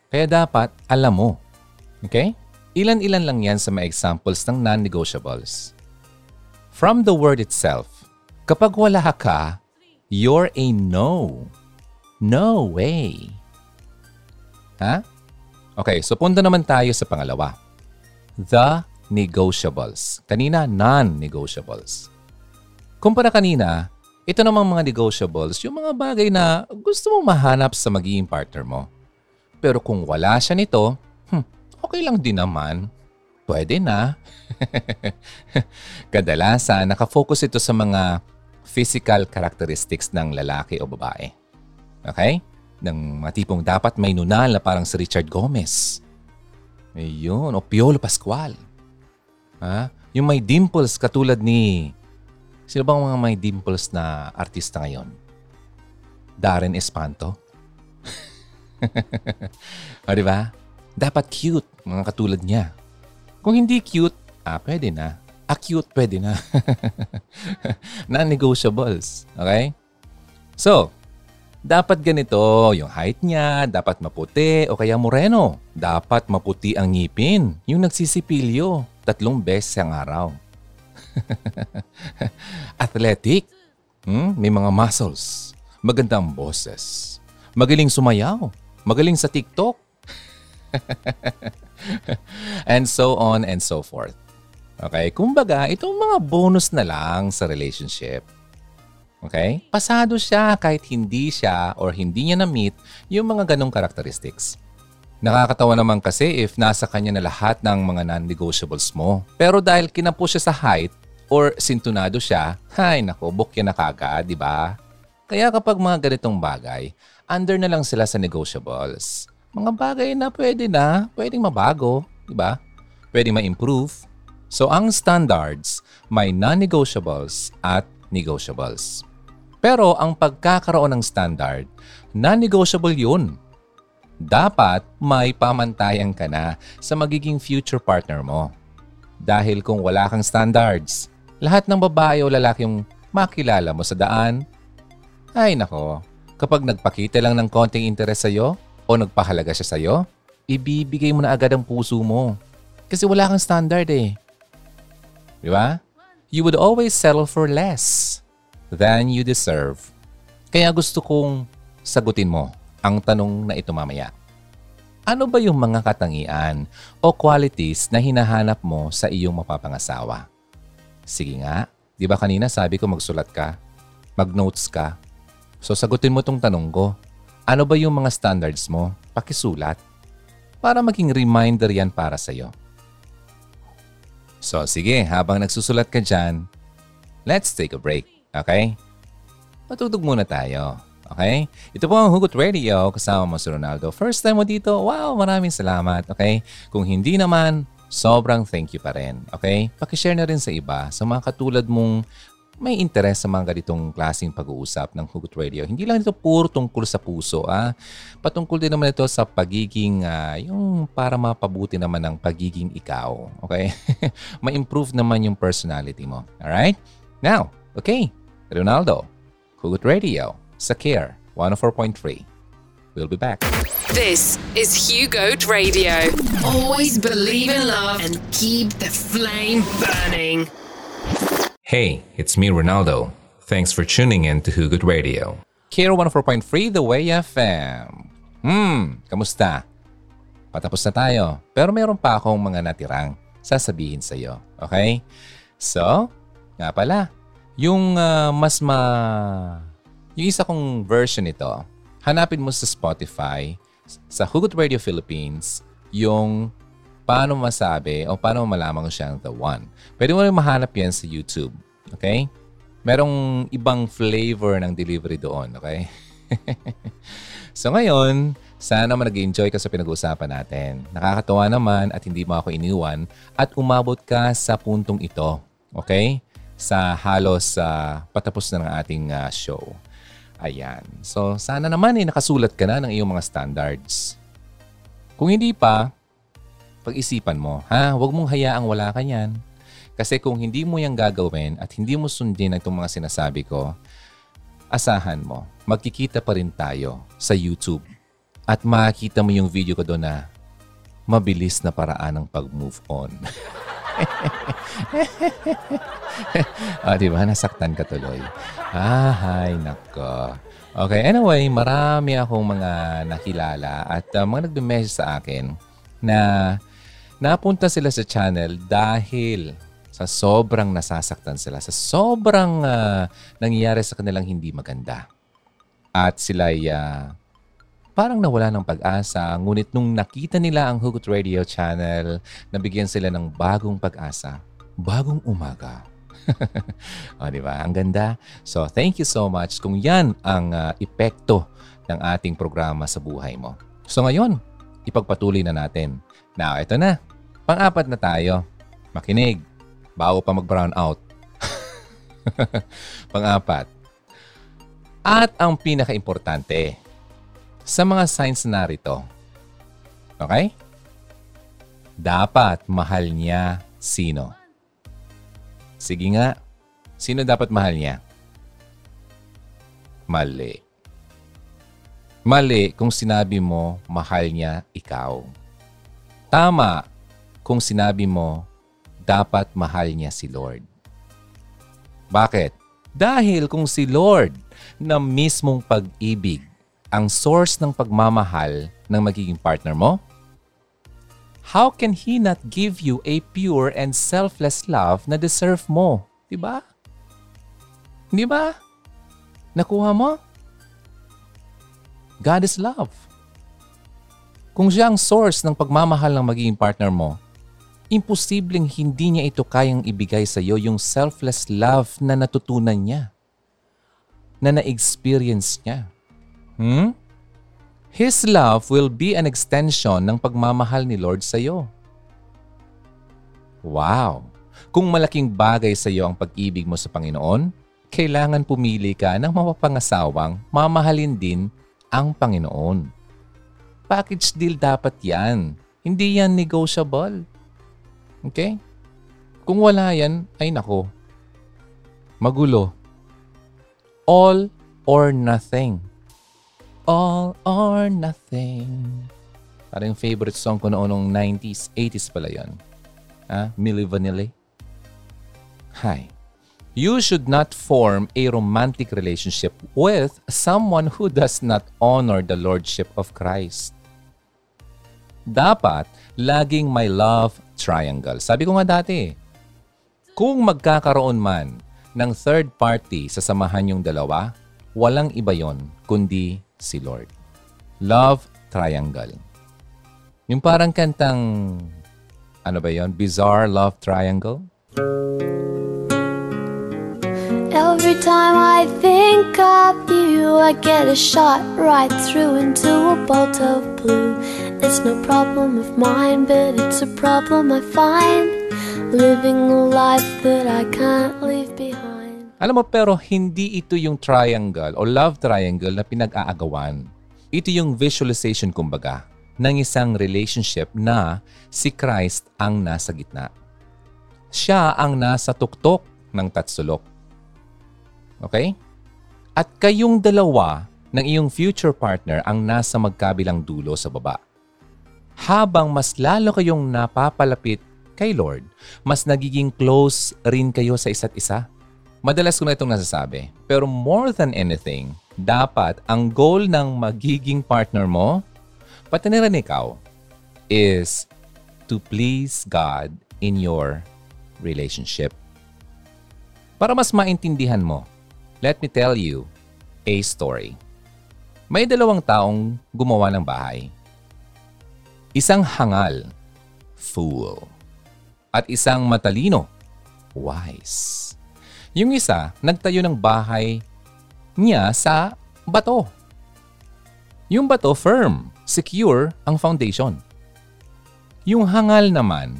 Kaya dapat alam mo. Okay? Ilan-ilan lang yan sa mga examples ng non-negotiables. From the word itself, kapag wala ka, you're a no. No way. Ha? Okay, so punta naman tayo sa pangalawa. The negotiables. Kanina, non-negotiables. Kumpara kanina, ito namang mga negotiables, yung mga bagay na gusto mong mahanap sa magiging partner mo. Pero kung wala siya nito, okay lang din naman. Pwede na. Kadalasan, nakafocus ito sa mga physical characteristics ng lalaki o babae. Okay? Ng matipong dapat may nunal na parang si Richard Gomez. Ayun, o Piolo Pascual. Ha? Yung may dimples katulad ni... Sino bang mga may dimples na artista ngayon? Darren Espanto? O diba? Dapat cute, mga katulad niya. Kung hindi cute, pwede na. Cute, pwede na. Non-negotiables. Okay? So, dapat ganito yung height niya, dapat maputi o kaya moreno. Dapat maputi ang ngipin, yung nagsisipilyo 3 beses ang araw. Athletic, may mga muscles, magandang boses, magaling sumayaw, magaling sa TikTok, and so on and so forth. Okay? Kumbaga, itong mga bonus na lang sa relationship. Okay? Pasado siya kahit hindi siya or hindi niya na-meet yung mga ganong characteristics. Nakakatawa naman kasi if nasa kanya na lahat ng mga non-negotiables mo. Pero dahil kinampo siya sa height or sintunado siya, ay nako, bukya na kagad, di ba? Kaya kapag mga ganitong bagay, under na lang sila sa negotiables. Mga bagay na pwede na, pwedeng mabago, di ba? Pwedeng ma-improve. So ang standards, may non-negotiables at negotiables. Pero ang pagkakaroon ng standard, non-negotiable yun. Dapat may pamantayan ka na sa magiging future partner mo. Dahil kung wala kang standards, lahat ng babae o lalaking makilala mo sa daan, ay nako, kapag nagpakita lang ng konting interes sa'yo o nagpahalaga siya sa'yo, ibibigay mo na agad ang puso mo. Kasi wala kang standard eh. Di ba? You would always settle for less than you deserve. Kaya gusto kong sagutin mo ang tanong na ito mamaya. Ano ba yung mga katangian o qualities na hinahanap mo sa iyong mapapangasawa? Sige nga, di ba kanina sabi ko magsulat ka, magnotes ka. So sagutin mo tong tanong ko. Ano ba yung mga standards mo? Pakisulat para maging reminder yan para sa iyo. So sige, habang nagsusulat ka dyan, let's take a break, okay? Matutog muna tayo. Okay? Ito po ang Hugot Radio, kasama mo si Ronaldo. First time mo dito, wow, maraming salamat. Okay? Kung hindi naman, sobrang thank you pa rin. Okay? Pakishare na rin sa iba, sa mga katulad mong may interes sa mga ganitong klaseng pag-uusap ng Hugot Radio. Hindi lang ito puro tungkol sa puso. Patungkol din naman ito sa pagiging, yung para mapabuti naman ng pagiging ikaw. Okay? Ma-improve naman yung personality mo. Alright? Now, okay, Ronaldo, Hugot Radio. Sa KR 104.3. We'll be back. This is Hugot Radio. Always believe in love and keep the flame burning. Hey, it's me, Ronaldo. Thanks for tuning in to Hugot Radio. KR 104.3, The Way FM. Kamusta? Patapos na tayo. Pero meron pa akong mga natirang sasabihin sa'yo. Okay? So, nga pala, yung yung isa kong version nito, hanapin mo sa Spotify, sa Hugot Radio Philippines, yung paano masabi o paano malaman siyang the one. Pwede mo rin mahanap yan sa YouTube. Okay? Merong ibang flavor ng delivery doon. Okay? So ngayon, sana nag-enjoy ka sa pinag-uusapan natin. Nakakatawa naman at hindi mo ako iniwan at umabot ka sa puntong ito. Okay? Sa halos patapos na ng ating show. Ayan. So, sana naman nakasulat ka na ng iyong mga standards. Kung hindi pa, pag-isipan mo, ha? Huwag mong hayaang wala ka yan. Kasi kung hindi mo yan gagawin at hindi mo sundin itong mga sinasabi ko, asahan mo, magkikita pa rin tayo sa YouTube. At makikita mo yung video ko doon na mabilis na paraan ng pag-move on. O, diba? Nasaktan ka tuloy. Ay, nako. Okay, anyway, marami akong mga nakilala at mga nagme-message sa akin na napunta sila sa channel dahil sa sobrang nasasaktan sila, sa sobrang nangyayari sa kanilang hindi maganda. At sila'y parang nawala ng pag-asa, ngunit nung nakita nila ang Hugot Radio channel, nabigyan sila ng bagong pag-asa, bagong umaga. O, diba? Ang ganda. So, thank you so much kung yan ang epekto ng ating programa sa buhay mo. So, ngayon, ipagpatuloy na natin. Now, ito na. Pang-apat na tayo. Makinig. Bago pa mag-brown out. Pang-apat. At ang pinaka-importante sa mga signs na narito. Okay? Dapat mahal niya sino? Sige nga. Sino dapat mahal niya? Mali. Mali kung sinabi mo mahal niya ikaw. Tama kung sinabi mo dapat mahal niya si Lord. Bakit? Dahil kung si Lord na mismong pag-ibig ang source ng pagmamahal ng magiging partner mo, how can He not give you a pure and selfless love na deserve mo? Diba? Hindi ba? Nakuha mo? God is love. Kung siya ang source ng pagmamahal ng magiging partner mo, imposibleng hindi niya ito kayang ibigay sa iyo yung selfless love na natutunan niya, na na-experience niya. His love will be an extension ng pagmamahal ni Lord sa iyo. Wow! Kung malaking bagay sa iyo ang pag-ibig mo sa Panginoon, kailangan pumili ka ng mapapangasawang mamahalin din ang Panginoon. Package deal dapat yan. Hindi yan negotiable. Okay? Kung wala yan, ay nako, magulo. All or nothing. All or nothing. Parang favorite song ko noong 90s, 80s pala yun. Milli Vanilli. Hi. You should not form a romantic relationship with someone who does not honor the Lordship of Christ. Dapat laging may love triangle. Sabi ko nga dati, kung magkakaroon man ng third party sa samahan yung dalawa, walang iba yon kundi si Lord. Love triangle. Yung parang kantang, ano ba yon? Bizarre Love Triangle? Every time I think of you, I get a shot right through into a bolt of blue. It's no problem of mine, but it's a problem I find living a life that I can't leave behind. Alam mo, pero hindi ito yung triangle o love triangle na pinag-aagawan. Ito yung visualization, kumbaga, ng isang relationship na si Christ ang nasa gitna. Siya ang nasa tuktok ng tatsulok. Okay? At kayong dalawa ng iyong future partner ang nasa magkabilang dulo sa baba. Habang mas lalo kayong napapalapit kay Lord, mas nagiging close rin kayo sa isa't isa. Madalas ko na itong nasasabi. Pero more than anything, dapat ang goal ng magiging partner mo, pati na rin ikaw, is to please God in your relationship. Para mas maintindihan mo, let me tell you a story. May dalawang taong gumawa ng bahay. Isang hangal, fool. At isang matalino, wise. Yung isa, nagtayo ng bahay niya sa bato. Yung bato, firm, secure ang foundation. Yung hangal naman,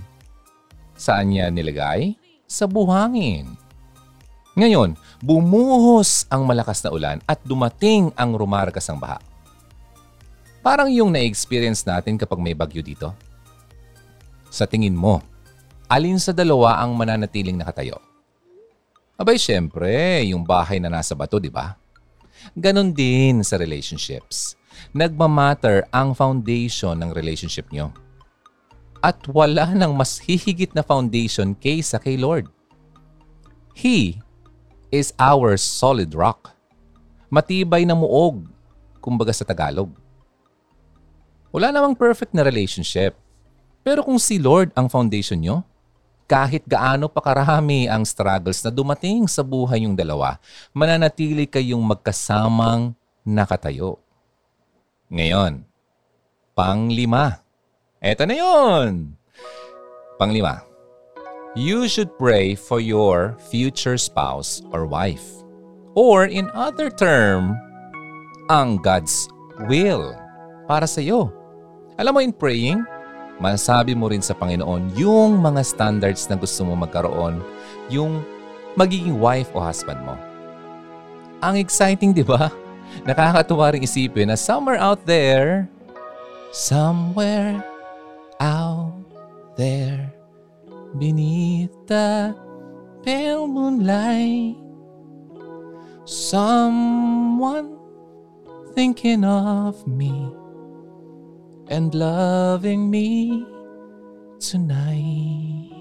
saan niya nilagay? Sa buhangin. Ngayon, bumuhos ang malakas na ulan at dumating ang rumaragasang baha. Parang yung na-experience natin kapag may bagyo dito. Sa tingin mo, alin sa dalawa ang mananatiling nakatayo? Abay, syempre, yung bahay na nasa bato, di ba? Ganon din sa relationships. Nagmamatter ang foundation ng relationship nyo. At wala nang mas hihigit na foundation kaysa kay Lord. He is our solid rock. Matibay na muog, kumbaga sa Tagalog. Wala namang perfect na relationship. Pero kung si Lord ang foundation nyo, kahit gaano pa karami ang struggles na dumating sa buhay yung dalawa, mananatili kayong magkasamang nakatayo. Ngayon, pang-lima. Eto na yun! Pang-lima. You should pray for your future spouse or wife. Or in other term, ang God's will para sa iyo. Alam mo, in praying, masabi mo rin sa Panginoon yung mga standards na gusto mo magkaroon, yung magiging wife o husband mo. Ang exciting, di ba? Nakakatuwa rin isipin na somewhere out there, beneath the pale moonlight, someone thinking of me and loving me tonight.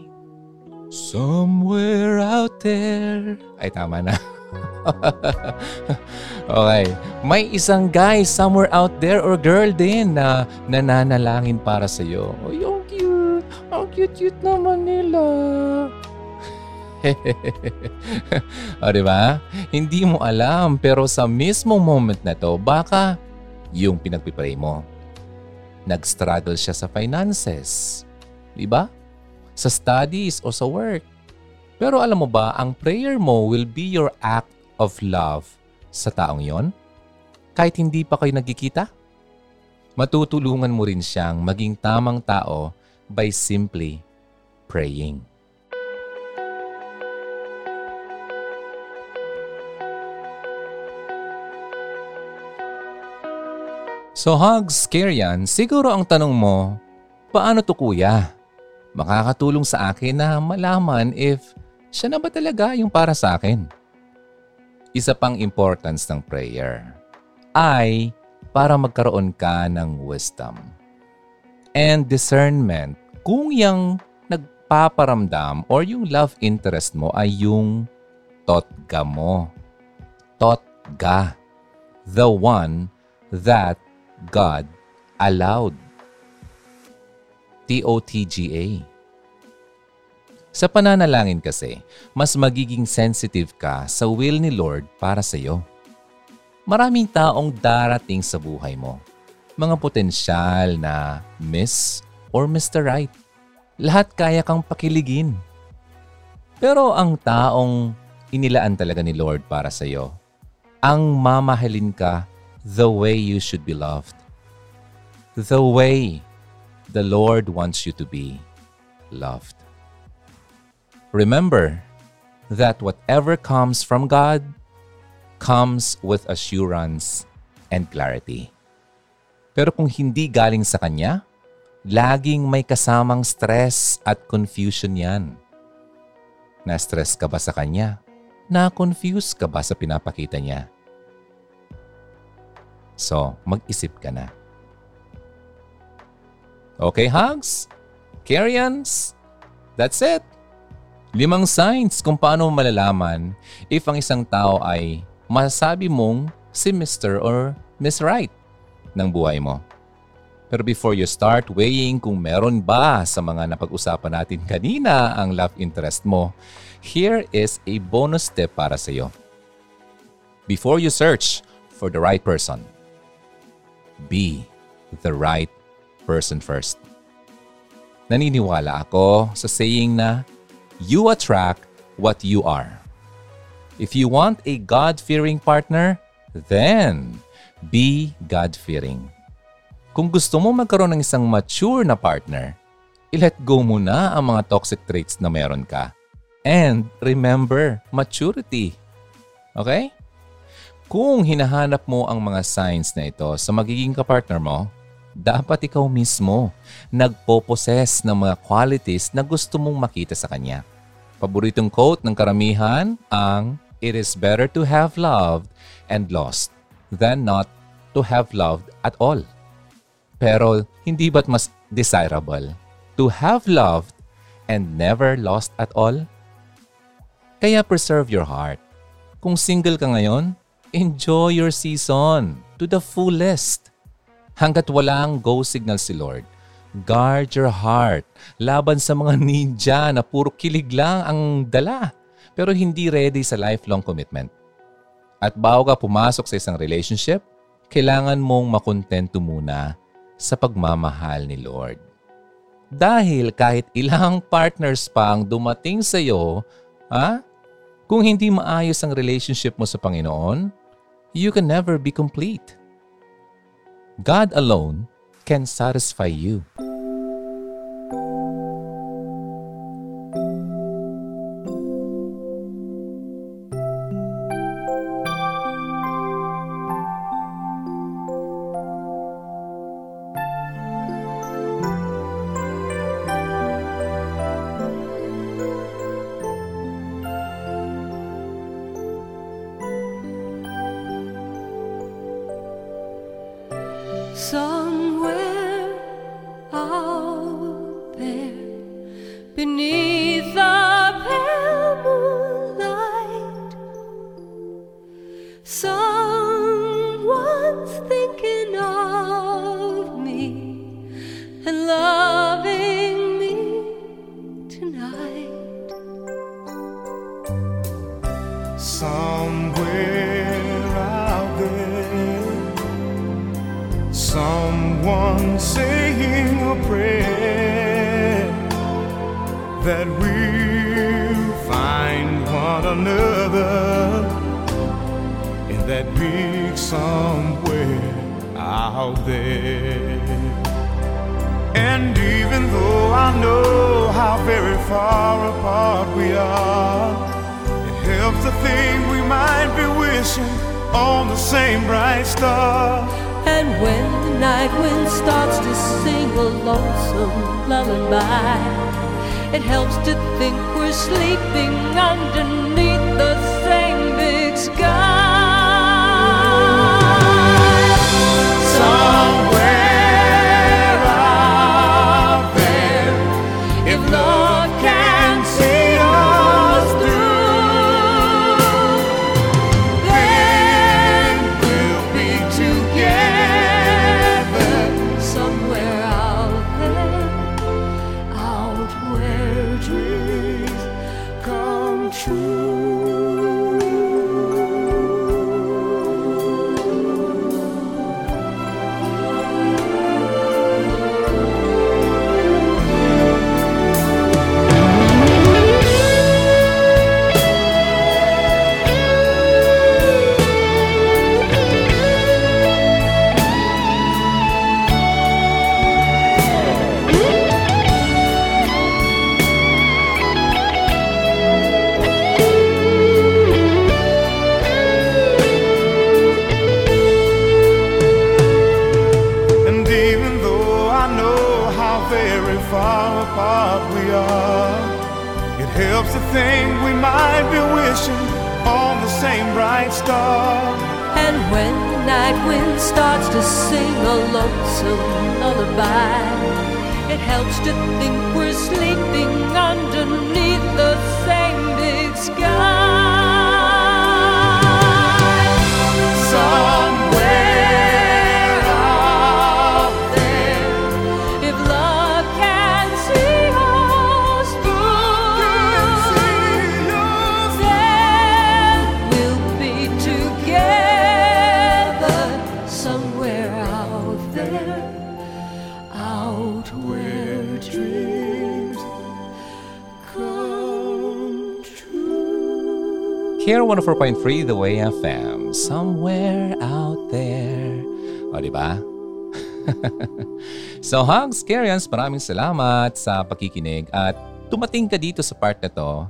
Somewhere out there. Ay, tama na. Okay. May isang guy somewhere out there or girl din na nananalangin para sa'yo. Oh, yung cute. ang cute-cute naman nila. O diba? Hindi mo alam pero sa mismong moment na to, baka yung pinagpipray mo. Nag-struggle siya sa finances. Diba? Sa studies o sa work. Pero alam mo ba, ang prayer mo will be your act of love sa taong yon? Kahit hindi pa kayo nagkikita? Matutulungan mo rin siyang maging tamang tao by simply praying. So hugs, Kerian, siguro ang tanong mo, paano to kuya? Makakatulong sa akin na malaman if siya na ba talaga yung para sa akin? Isa pang importance ng prayer ay para magkaroon ka ng wisdom and discernment kung yung nagpaparamdam or yung love interest mo ay yung totga mo. Totga. The one that God allowed. T-O-T-G-A. Sa pananalangin kasi, mas magiging sensitive ka sa will ni Lord para sa iyo. Maraming taong darating sa buhay mo. Mga potensyal na Miss or Mr. Right. Lahat kaya kang pakiligin. Pero ang taong inilaan talaga ni Lord para sa iyo, ang mamahalin ka the way you should be loved. The way the Lord wants you to be loved. Remember that whatever comes from God comes with assurance and clarity. Pero kung hindi galing sa Kanya, laging may kasamang stress at confusion yan. Na-stress ka ba sa Kanya? Na-confuse ka ba sa pinapakita Niya? So, mag-isip ka na. Okay, hugs? Kerians? That's it. 5 signs kung paano malalaman if ang isang tao ay masasabi mong si Mr. or Miss Right ng buhay mo. Pero before you start weighing kung meron ba sa mga napag-usapan natin kanina ang love interest mo, here is a bonus tip para sa iyo. Before you search for the right person, be the right person first. Naniniwala ako sa saying na you attract what you are. If you want a God-fearing partner, then be God-fearing. Kung gusto mo magkaroon ng isang mature na partner, i-let go muna ang mga toxic traits na meron ka. And remember, maturity. Okay? Kung hinahanap mo ang mga signs na ito sa magiging kapartner mo, dapat ikaw mismo nagpo-possess ng mga qualities na gusto mong makita sa kanya. Paboritong quote ng karamihan ang "It is better to have loved and lost than not to have loved at all." Pero hindi ba't mas desirable to have loved and never lost at all? Kaya preserve your heart. Kung single ka ngayon, enjoy your season to the fullest. Hanggat walang go signal si Lord, guard your heart. Laban sa mga ninja na puro kilig lang ang dala, pero hindi ready sa lifelong commitment. At bago ka pumasok sa isang relationship, kailangan mong makontento muna sa pagmamahal ni Lord. Dahil kahit ilang partners pa ang dumating sa iyo, kung hindi maayos ang relationship mo sa Panginoon, you can never be complete. God alone can satisfy you. Somewhere Somewhere out there, someone saying a prayer that we'll find one another in that big somewhere out there. And even though I know how very far apart we are, helps to think we might be wishing on the same bright star. And when the night wind starts to sing a lonesome lullaby, it helps to think we're sleeping underneath the same big sky. Somewhere out there, if love can see us through, KR 104.3, The Way FM. Somewhere out there. O, diba? So, hugs, Karians, maraming salamat sa pakikinig at tumating ka dito sa part na to.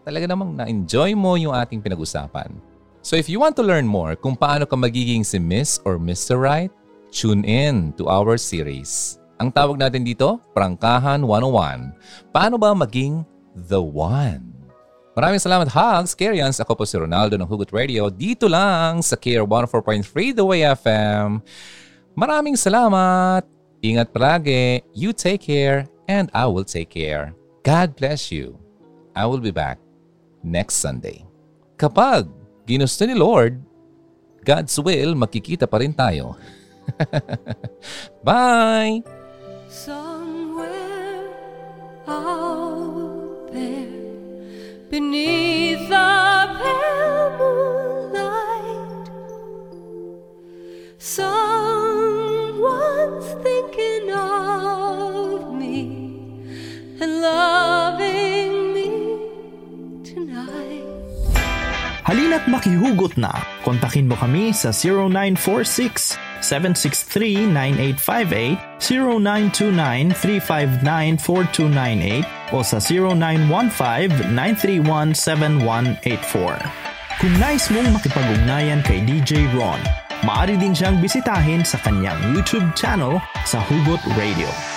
Talaga namang na-enjoy mo yung ating pinag-usapan. So, if you want to learn more kung paano ka magiging si Miss or Mr. Right, tune in to our series. Ang tawag natin dito, Prangkahan 101. Paano ba maging the one? Maraming salamat, hugs, Karians. Ako po si Ronaldo ng Hugot Radio. Dito lang sa KR 104.3 The Way FM. Maraming salamat. Ingat palagi. You take care and I will take care. God bless you. I will be back next Sunday. Kapag ginusto ni Lord, God's will, makikita pa rin tayo. Bye! Somewhere out there, beneath the pale moonlight, someone's thinking of me and loving me tonight. Halina't makihugot na. Kontakin mo kami sa 0946-763-9858, 0929-359-4298 o sa 0915-931-7184. Kung nais mong makipag-ugnayan kay DJ Ron, maaari din siyang bisitahin sa kanyang YouTube channel sa Hugot Radio.